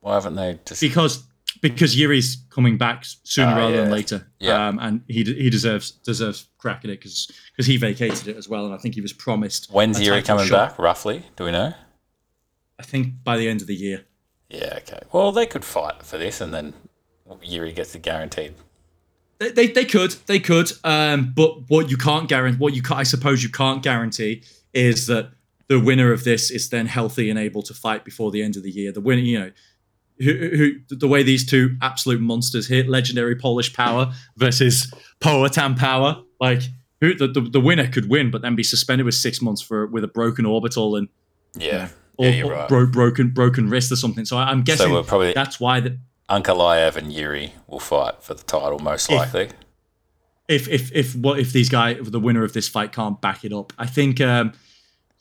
Why haven't they just because. Because Yuri's coming back sooner uh, rather yeah. than later, yeah. um, and he he deserves deserves crack at it because he vacated it as well, and I think he was promised. When's Jiří coming shot. back? Roughly, do we know? I think by the end of the year. Yeah. Okay. Well, they could fight for this, and then Jiří gets the guaranteed. They, they they could they could, um, but what you can't guarantee, what you I suppose you can't guarantee is that the winner of this is then healthy and able to fight before the end of the year. The winner, you know. Who, who, the way these two absolute monsters hit, legendary Polish power versus Powhatan power, like who the, the, the winner could win, but then be suspended with six months for with a broken orbital and yeah, you know, yeah or, you're right. bro, broken broken wrist or something. So I'm guessing so we'll probably, that's why that Ankalaev and Jiří will fight for the title most if, likely. If if if what if these guys if the winner of this fight can't back it up, I think. Um,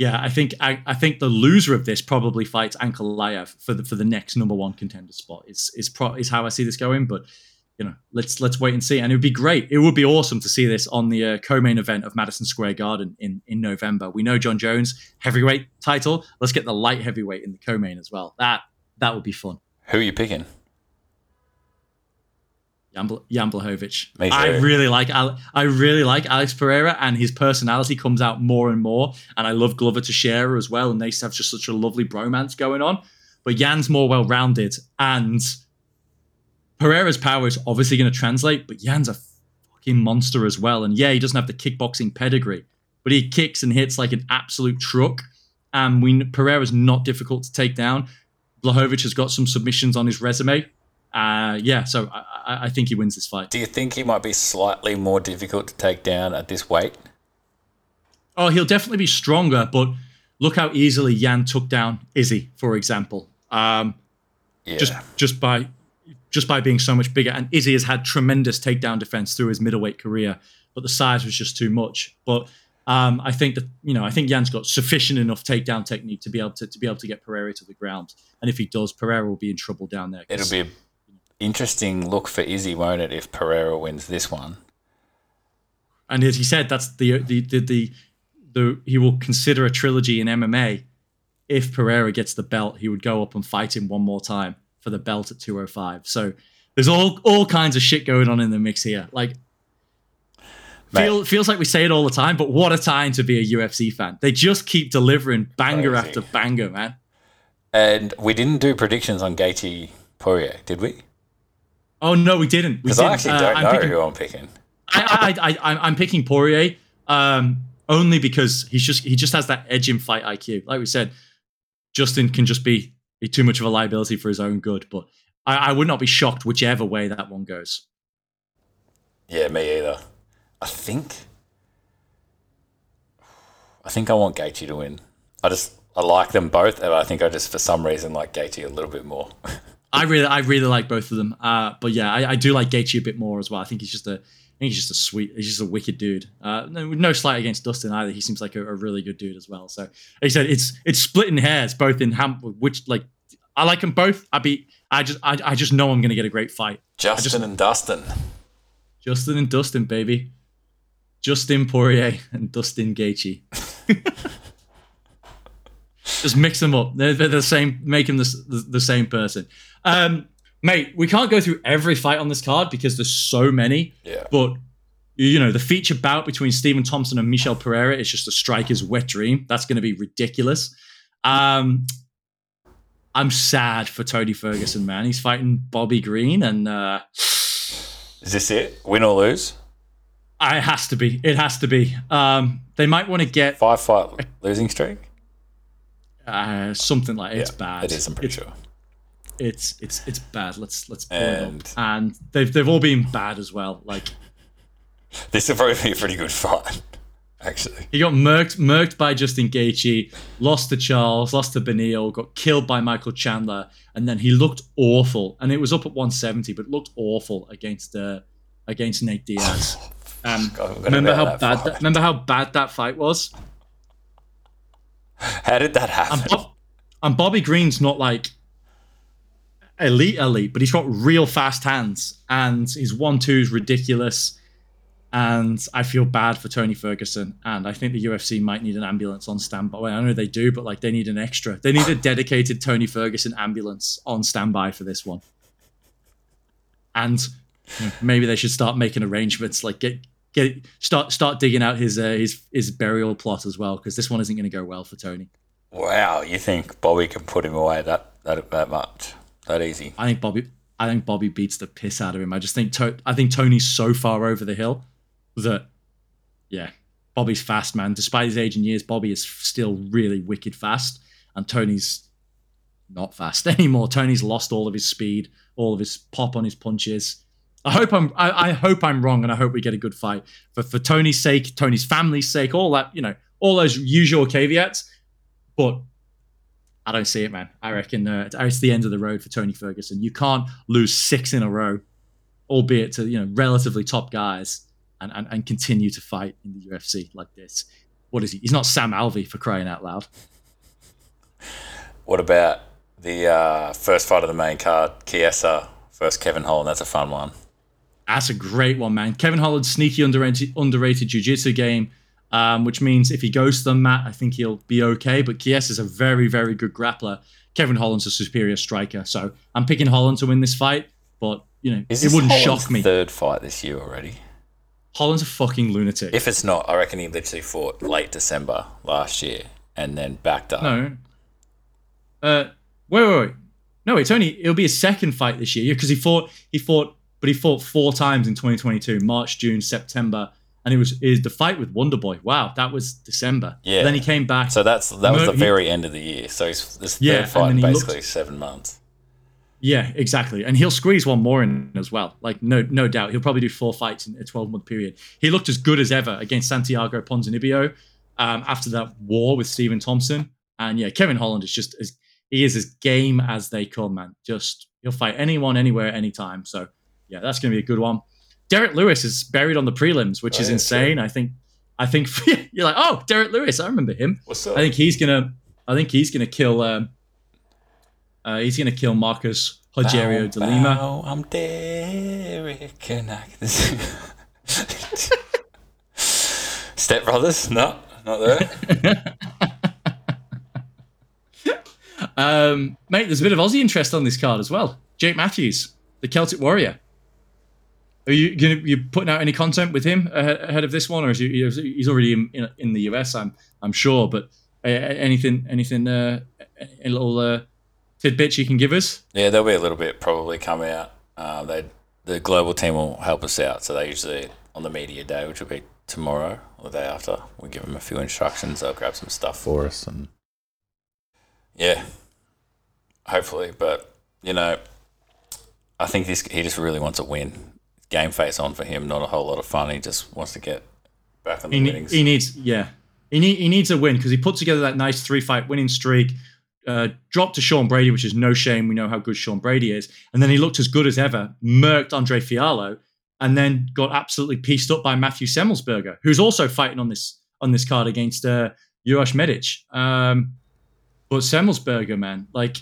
Yeah, I think I, I think the loser of this probably fights Ankalaev for the for the next number one contender spot. Is is pro, is how I see this going, but you know, let's let's wait and see. And it would be great. It would be awesome to see this on the uh, co-main event of Madison Square Garden in, in November. We know Jon Jones heavyweight title. Let's get the light heavyweight in the co-main as well. That that would be fun. Who are you picking? Jan Blachowicz. I really like I really like Alex Pereira, and his personality comes out more and more. And I love Glover Teixeira as well, and they have just such a lovely bromance going on. But Jan's more well-rounded, and Pereira's power is obviously going to translate. But Jan's a fucking monster as well. And yeah, he doesn't have the kickboxing pedigree, but he kicks and hits like an absolute truck. And we Pereira's not difficult to take down. Blachowicz has got some submissions on his resume. Uh, yeah, so I, I think he wins this fight. Do you think he might be slightly more difficult to take down at this weight? Oh, he'll definitely be stronger, but look how easily Yan took down Izzy, for example. Um, yeah. Just just by just by being so much bigger. And Izzy has had tremendous takedown defense through his middleweight career, but the size was just too much. But um, I think that you know I think Yan's got sufficient enough takedown technique to be able to to be able to get Pereira to the ground. And if he does, Pereira will be in trouble down there. It'll be. A- Interesting look for Izzy, won't it, if Pereira wins this one? And as he said, that's the the the the, the he will consider a trilogy in M M A. If Pereira gets the belt, he would go up and fight him one more time for the belt at two oh five. So there's all all kinds of shit going on in the mix here. Like, feel, feels like we say it all the time, but what a time to be a U F C fan. They just keep delivering banger Crazy. after banger, man. And we didn't do predictions on Gaethje Poirier, did we? Oh no, we didn't. Because I actually don't uh, know picking, who I'm picking. I, I, I, I, I'm picking Poirier um, only because he's just he just has that edge in fight I Q. Like we said, Justin can just be, be too much of a liability for his own good. But I, I would not be shocked whichever way that one goes. Yeah, me either. I think, I think I want Gaethje to win. I just I like them both, and I think I just for some reason like Gaethje a little bit more. I really, I really like both of them, uh, but yeah, I, I do like Gaethje a bit more as well. I think he's just a, I think he's just a sweet, he's just a wicked dude. Uh, no, no slight against Dustin either. He seems like a, a really good dude as well. So, like you said, it's it's splitting hairs both in ham, which like I like them both. I be, I just, I, I just know I'm gonna get a great fight. Justin just, and Dustin, Justin and Dustin, baby, Justin Poirier and Dustin Gaethje. Just mix them up. They're, they're the same. Make them the, the, the same person. Um, mate, we can't go through every fight on this card because there's so many. Yeah. But, you know, the feature bout between Stephen Thompson and Michel Pereira is just a striker's wet dream. That's going to be ridiculous. Um, I'm sad for Tony Ferguson, man. He's fighting Bobby Green. And uh, is this it? Win or lose? It has to be. It has to be. Um, they might want to get five fight losing streak. Uh, something like yeah, it's bad. It is. I'm pretty it's, sure. It's it's it's bad. Let's let's pull and, it up. And they've they've all been bad as well. Like this will probably be a pretty good fight. Actually, he got murked, murked by Justin Gaethje, lost to Charles, lost to Bonillo, got killed by Michael Chandler, and then he looked awful. And it was up at one seventy, but looked awful against uh, against Nate Diaz. Um, God, remember how bad? That, remember how bad that fight was? How did that happen? And, Bob, and Bobby Green's not like elite, elite, but he's got real fast hands, and his one two is ridiculous. And I feel bad for Tony Ferguson, and I think the U F C might need an ambulance on standby. Well, I know they do, but like they need an extra. They need a dedicated Tony Ferguson ambulance on standby for this one. And you know, maybe they should start making arrangements, like get get start start digging out his uh, his his burial plot as well, because this one isn't going to go well for Tony. Wow, you think Bobby can put him away that that that much, that easy? I think Bobby, I think Bobby beats the piss out of him. I just think to, I think Tony's so far over the hill. That, yeah, Bobby's fast, man. Despite his age and years, Bobby is still really wicked fast, and Tony's not fast anymore. Tony's lost all of his speed, all of his pop on his punches. I hope I'm, I, I hope I'm wrong, and I hope we get a good fight for for Tony's sake, Tony's family's sake, all that, you know, all those usual caveats. But I don't see it, man. I reckon uh, it's the end of the road for Tony Ferguson. You can't lose six in a row, albeit to you know relatively top guys. And, and and continue to fight in the U F C like this. What is he? He's not Sam Alvey, for crying out loud. What about the uh, first fight of the main card, Chiesa versus Kevin Holland? That's a fun one. That's a great one, man. Kevin Holland's sneaky, underrated, underrated jiu-jitsu game, um, which means if he goes to the mat, I think he'll be okay. But Chiesa's a very, very good grappler. Kevin Holland's a superior striker. So I'm picking Holland to win this fight, but you know, it wouldn't Holland's shock me. Third fight this year already. Holland's a fucking lunatic. If it's not, I reckon he literally fought late December last year and then backed up. No. Uh, wait, wait, wait. No, it's only it'll be his second fight this year because he fought, he fought, but he fought four times in twenty twenty-two: March, June, September, and it was is the fight with Wonderboy. Wow, that was December. Yeah. But then he came back. So that's that was mur- the very he, end of the year. So his, his third yeah, fight in basically looked- seven months. Yeah, exactly. And he'll squeeze one more in as well. Like, no no doubt. He'll probably do four fights in a twelve-month period. He looked as good as ever against Santiago Ponzinibbio um, after that war with Stephen Thompson. And, yeah, Kevin Holland is just as he is as game as they come, man. Just he'll fight anyone, anywhere, anytime. So, yeah, that's going to be a good one. Derek Lewis is buried on the prelims, which oh, is insane. Yeah. I think I think you're like, oh, Derek Lewis, I remember him. What's up? I think he's going to I think he's going to kill um, Uh, he's going to kill Marcus Rogerio bow, de Lima. Oh, I'm Derek. And I can Step Brothers? No, not there. um, mate, there's a bit of Aussie interest on this card as well. Jake Matthews, the Celtic Warrior. Are you gonna, you putting out any content with him ahead of this one, or is he, he's already in, in the U S? I'm I'm sure, but uh, anything anything uh, a little. Uh, Tidbits you can give us? Yeah, there'll be a little bit probably come out. Uh, they the global team will help us out, so they usually on the media day, which will be tomorrow or the day after. We'll give them a few instructions. They'll grab some stuff for us, and yeah, hopefully. But you know, I think this he just really wants a win. Game face on for him. Not a whole lot of fun. He just wants to get back on the winnings. He needs, yeah, he need, he needs a win because he put together that nice three fight winning streak. Uh, dropped to Sean Brady, which is no shame. We know how good Sean Brady is. And then he looked as good as ever, murked Andre Fiallo, and then got absolutely pieced up by Matthew Semmelsberger, who's also fighting on this on this card against uh, Urash Medic. Um, but Semmelsberger, man, like,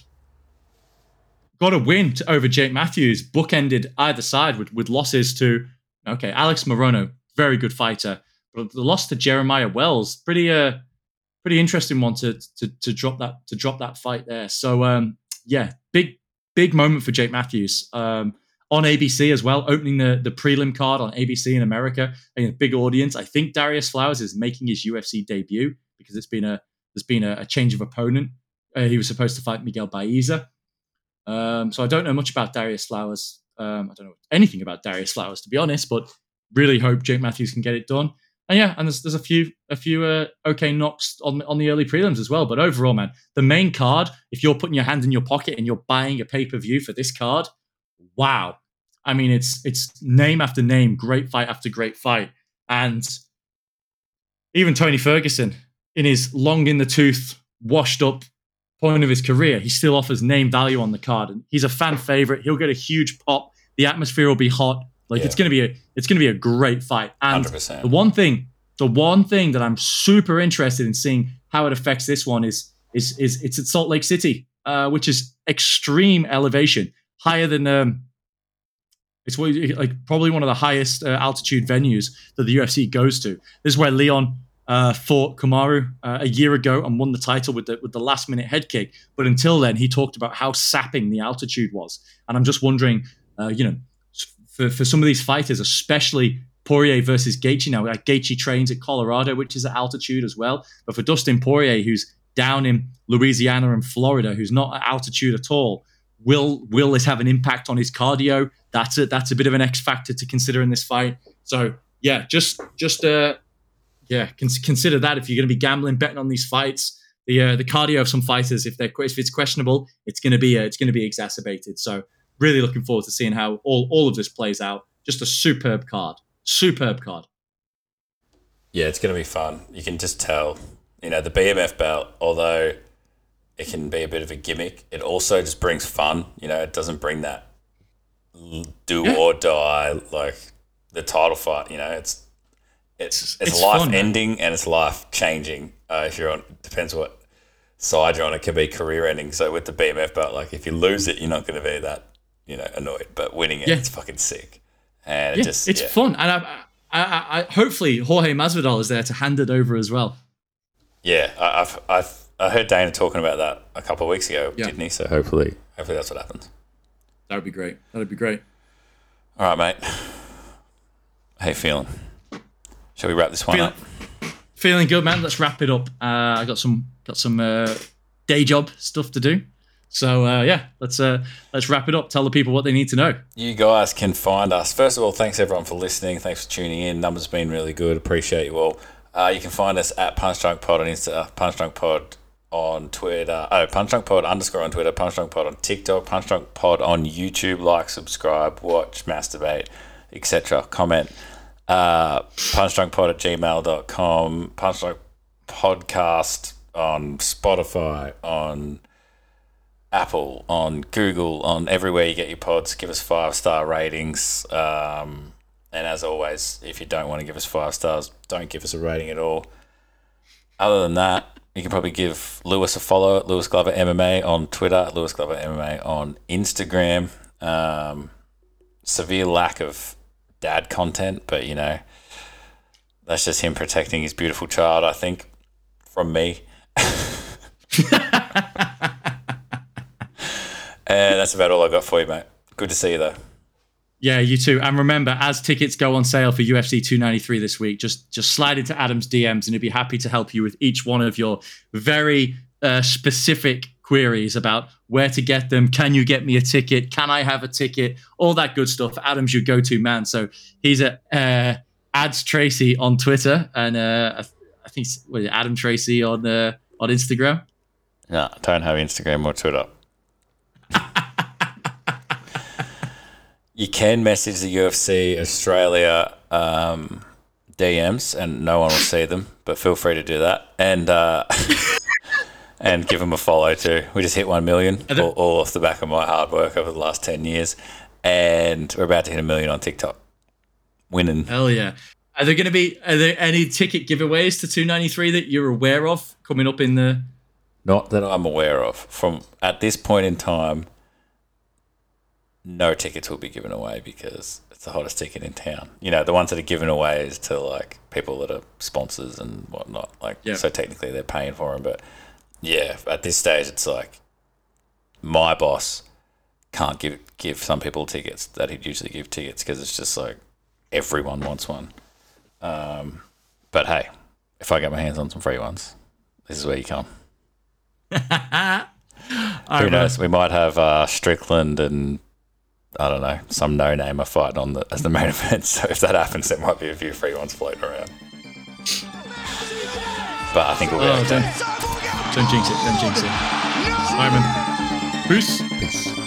got a win to, over Jake Matthews, bookended either side with, with losses to, okay, Alex Morono, very good fighter. But the loss to Jeremiah Wells, pretty... Uh, Pretty interesting one to, to to drop that to drop that fight there. So um, yeah, big big moment for Jake Matthews um, on A B C as well, opening the the prelim card on A B C in America, a big audience. I think Darius Flowers is making his U F C debut because it's been a there's been a, a change of opponent. Uh, he was supposed to fight Miguel Baeza, um, so I don't know much about Darius Flowers. Um, I don't know anything about Darius Flowers to be honest, but really hope Jake Matthews can get it done. And yeah, and there's there's a few a few uh, okay knocks on on the early prelims as well. But overall, man, the main card, if you're putting your hand in your pocket and you're buying a pay-per-view for this card, wow. I mean, it's it's name after name, great fight after great fight. And even Tony Ferguson, in his long in the tooth, washed up point of his career, he still offers name value on the card. And he's a fan favorite. He'll get a huge pop. The atmosphere will be hot. Like yeah. it's gonna be a it's gonna be a great fight. And one hundred percent. the one thing, the one thing that I'm super interested in seeing how it affects this one is is is it's at Salt Lake City, uh, which is extreme elevation, higher than um, it's like probably one of the highest uh, altitude venues that the U F C goes to. This is where Leon uh, fought Kamaru uh, a year ago and won the title with the with the last minute head kick. But until then, he talked about how sapping the altitude was, and I'm just wondering, uh, you know. For, for some of these fighters, especially Poirier versus Gaethje now. Like Gaethje trains at Colorado, which is at altitude as well. But for Dustin Poirier, who's down in Louisiana and Florida, who's not at altitude at all, will will this have an impact on his cardio? That's a, that's a bit of an X factor to consider in this fight. So, yeah, just just uh, yeah, cons- consider that if you're going to be gambling, betting on these fights. The uh, the cardio of some fighters, if they're if it's questionable, it's going to be uh, it's going to be exacerbated. So. Really looking forward to seeing how all, all of this plays out. Just a superb card. Superb card. Yeah, it's going to be fun. You can just tell, you know, the B M F belt, although it can be a bit of a gimmick, it also just brings fun. You know, it doesn't bring that do yeah. or die, like the title fight. You know, it's it's it's, it's life-ending and it's life-changing. Uh, if you're on, depends what side you're on. It can be career-ending. So with the B M F belt, like if you lose it, you're not going to be that. You know, annoyed, but winning it, yeah. it's fucking sick, and it yeah, just it's yeah. fun. And I, I, I, hopefully Jorge Masvidal is there to hand it over as well. Yeah, I, I've, I've, I heard Dana talking about that a couple of weeks ago, yeah. didn't he? So hopefully, hopefully that's what happens. That would be great. That would be great. All right, mate. How you feeling? Shall we wrap this one feeling, up? Feeling good, man. Let's wrap it up. Uh, I got some, got some uh, day job stuff to do. So, uh, yeah, let's uh, let's wrap it up. Tell the people what they need to know. You guys can find us. First of all, thanks, everyone, for listening. Thanks for tuning in. Numbers have been really good. Appreciate you all. Uh, you can find us at Punch Drunk Pod on Insta, Punch Drunk Pod on Twitter. Oh, Punch Drunk Pod underscore on Twitter, Punch Drunk Pod on TikTok, Punch Drunk Pod on YouTube. Like, subscribe, watch, masturbate, et cetera. Comment. Uh, Punch Drunk Pod at gmail dot com. Punch Drunk Podcast on Spotify, on Apple, on Google, on everywhere you get your pods. Give us five star ratings, um, and as always, if you don't want to give us five stars, don't give us a rating at all. Other than that, you can probably give Lewis a follow at Lewis Glover M M A on Twitter, Lewis Glover M M A on Instagram. Um, severe lack of dad content, but you know, that's just him protecting his beautiful child, I think, from me. And that's about all I've got for you, mate. Good to see you, though. Yeah, you too. And remember, as tickets go on sale for U F C two ninety-three this week, just just slide into Adam's D Ms and he'll be happy to help you with each one of your very uh, specific queries about where to get them. Can you get me a ticket? Can I have a ticket? All that good stuff. Adam's your go-to man. So he's at uh, Ads Tracy on Twitter and uh, I think it's, what is it, Adam Tracy on, uh, on Instagram. No, I don't have Instagram or Twitter. You can message the U F C Australia um, D Ms and no one will see them, but feel free to do that. And uh, and give them a follow too. We just hit one million, all, all off the back of my hard work over the last ten years. And we're about to hit a million on TikTok. Winning. Hell yeah. Are there going to be are there any ticket giveaways to two ninety-three that you're aware of coming up in the... Not that I'm aware of. From at this point in time, no tickets will be given away because it's the hottest ticket in town. You know, the ones that are given away is to like people that are sponsors and whatnot. Like, yeah. So technically they're paying for them, but yeah, at this stage it's like my boss can't give give some people tickets that he'd usually give tickets because it's just like everyone wants one. Um, but hey, if I get my hands on some free ones, this is where you come. Who knows? We might have uh, Strickland and I don't know, some no-name are fighting on the, as the main event. So if that happens, there might be a few free ones floating around. But I think we'll be oh, okay. Don't jinx it, don't jinx it. Simon. Peace. Peace.